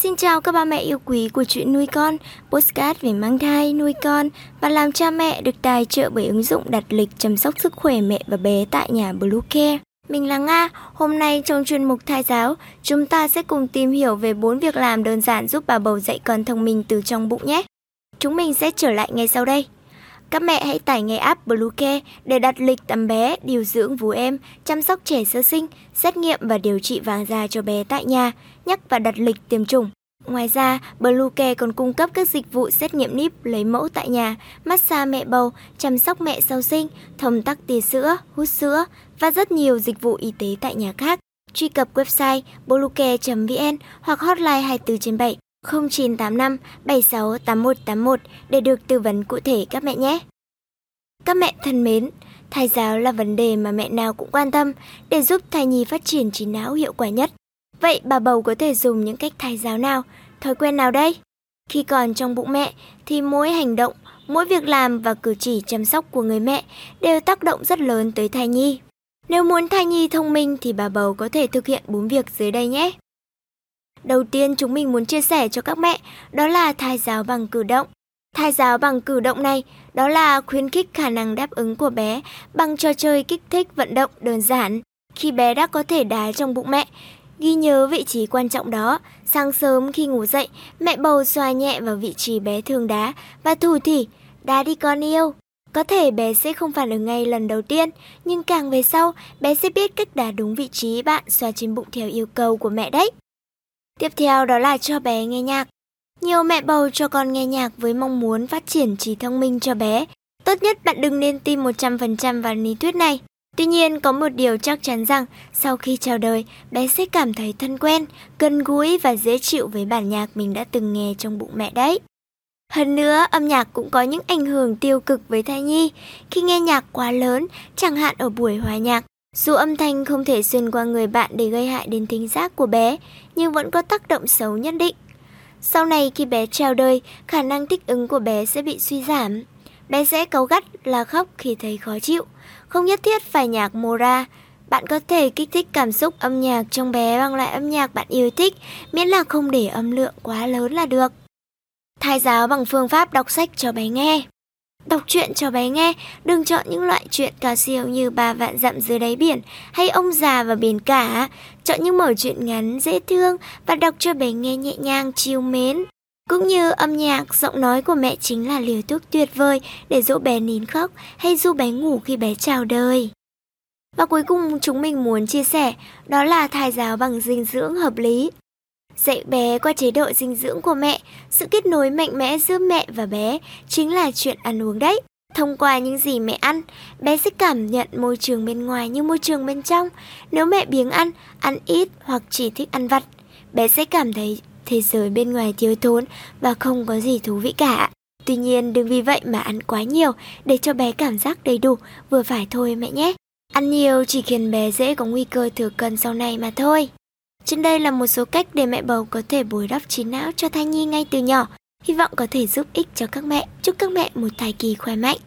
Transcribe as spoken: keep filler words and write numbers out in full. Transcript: Xin chào các ba mẹ yêu quý của Chuyện Nuôi Con, podcast về mang thai, nuôi con và làm cha mẹ được tài trợ bởi ứng dụng đặt lịch chăm sóc sức khỏe mẹ và bé tại nhà BlueCare. Mình là Nga, hôm nay trong chuyên mục Thai Giáo, chúng ta sẽ cùng tìm hiểu về bốn việc làm đơn giản giúp bà bầu dạy con thông minh từ trong bụng nhé. Chúng mình sẽ trở lại ngay sau đây. Các mẹ hãy tải ngay app BlueCare để đặt lịch tắm bé, điều dưỡng vú em, chăm sóc trẻ sơ sinh, xét nghiệm và điều trị vàng da cho bé tại nhà, nhắc và đặt lịch tiêm chủng. Ngoài ra, BlueCare còn cung cấp các dịch vụ xét nghiệm níp, lấy mẫu tại nhà, massage mẹ bầu, chăm sóc mẹ sau sinh, thông tắc tia sữa, hút sữa và rất nhiều dịch vụ y tế tại nhà khác. Truy cập website bluecare chấm vn hoặc hotline hai mươi bốn trên bảy. không chín tám năm bảy sáu tám một tám một để được tư vấn cụ thể các mẹ nhé. Các mẹ thân mến, thai giáo là vấn đề mà mẹ nào cũng quan tâm để giúp thai nhi phát triển trí não hiệu quả nhất. Vậy bà bầu có thể dùng những cách thai giáo nào, thói quen nào đây? Khi còn trong bụng mẹ thì mỗi hành động, mỗi việc làm và cử chỉ chăm sóc của người mẹ đều tác động rất lớn tới thai nhi. Nếu muốn thai nhi thông minh thì bà bầu có thể thực hiện bốn việc dưới đây nhé. Đầu tiên chúng mình muốn chia sẻ cho các mẹ đó là thai giáo bằng cử động. Thai giáo bằng cử động này đó là khuyến khích khả năng đáp ứng của bé bằng trò chơi kích thích vận động đơn giản. Khi bé đã có thể đá trong bụng mẹ, ghi nhớ vị trí quan trọng đó. Sáng sớm khi ngủ dậy, mẹ bầu xoa nhẹ vào vị trí bé thường đá và thủ thỉ, đá đi con yêu. Có thể bé sẽ không phản ứng ngay lần đầu tiên, nhưng càng về sau, bé sẽ biết cách đá đúng vị trí bạn xoa trên bụng theo yêu cầu của mẹ đấy. Tiếp theo đó là cho bé nghe nhạc. Nhiều mẹ bầu cho con nghe nhạc với mong muốn phát triển trí thông minh cho bé. Tốt nhất bạn đừng nên tin một trăm phần trăm vào lý thuyết này. Tuy nhiên có một điều chắc chắn rằng sau khi chào đời, bé sẽ cảm thấy thân quen, gần gũi và dễ chịu với bản nhạc mình đã từng nghe trong bụng mẹ đấy. Hơn nữa, âm nhạc cũng có những ảnh hưởng tiêu cực với thai nhi. Khi nghe nhạc quá lớn, chẳng hạn ở buổi hòa nhạc, dù âm thanh không thể xuyên qua người bạn để gây hại đến thính giác của bé, nhưng vẫn có tác động xấu nhất định. Sau này khi bé chào đời, khả năng thích ứng của bé sẽ bị suy giảm. Bé sẽ cáu gắt, la khóc khi thấy khó chịu. Không nhất thiết phải nhạc Mora. Bạn có thể kích thích cảm xúc âm nhạc trong bé bằng loại âm nhạc bạn yêu thích, miễn là không để âm lượng quá lớn là được. Thai giáo bằng phương pháp đọc sách cho bé nghe. Đọc truyện cho bé nghe, đừng chọn những loại truyện cao siêu như Ba Vạn Dặm Dưới Đáy Biển hay Ông Già Và Biển Cả. Chọn những mẩu truyện ngắn, dễ thương và đọc cho bé nghe nhẹ nhàng, chiều mến. Cũng như âm nhạc, giọng nói của mẹ chính là liều thuốc tuyệt vời để dỗ bé nín khóc hay dụ bé ngủ khi bé chào đời. Và cuối cùng chúng mình muốn chia sẻ đó là thai giáo bằng dinh dưỡng hợp lý. Dạy bé qua chế độ dinh dưỡng của mẹ, sự kết nối mạnh mẽ giữa mẹ và bé chính là chuyện ăn uống đấy. Thông qua những gì mẹ ăn, bé sẽ cảm nhận môi trường bên ngoài như môi trường bên trong. Nếu mẹ biếng ăn, ăn ít hoặc chỉ thích ăn vặt, bé sẽ cảm thấy thế giới bên ngoài thiếu thốn và không có gì thú vị cả. Tuy nhiên đừng vì vậy mà ăn quá nhiều để cho bé cảm giác đầy đủ, vừa phải thôi mẹ nhé. Ăn nhiều chỉ khiến bé dễ có nguy cơ thừa cân sau này mà thôi. Trên đây là một số cách để mẹ bầu có thể bồi đắp trí não cho thai nhi ngay từ nhỏ. Hy vọng có thể giúp ích cho các mẹ. Chúc các mẹ một thai kỳ khỏe mạnh.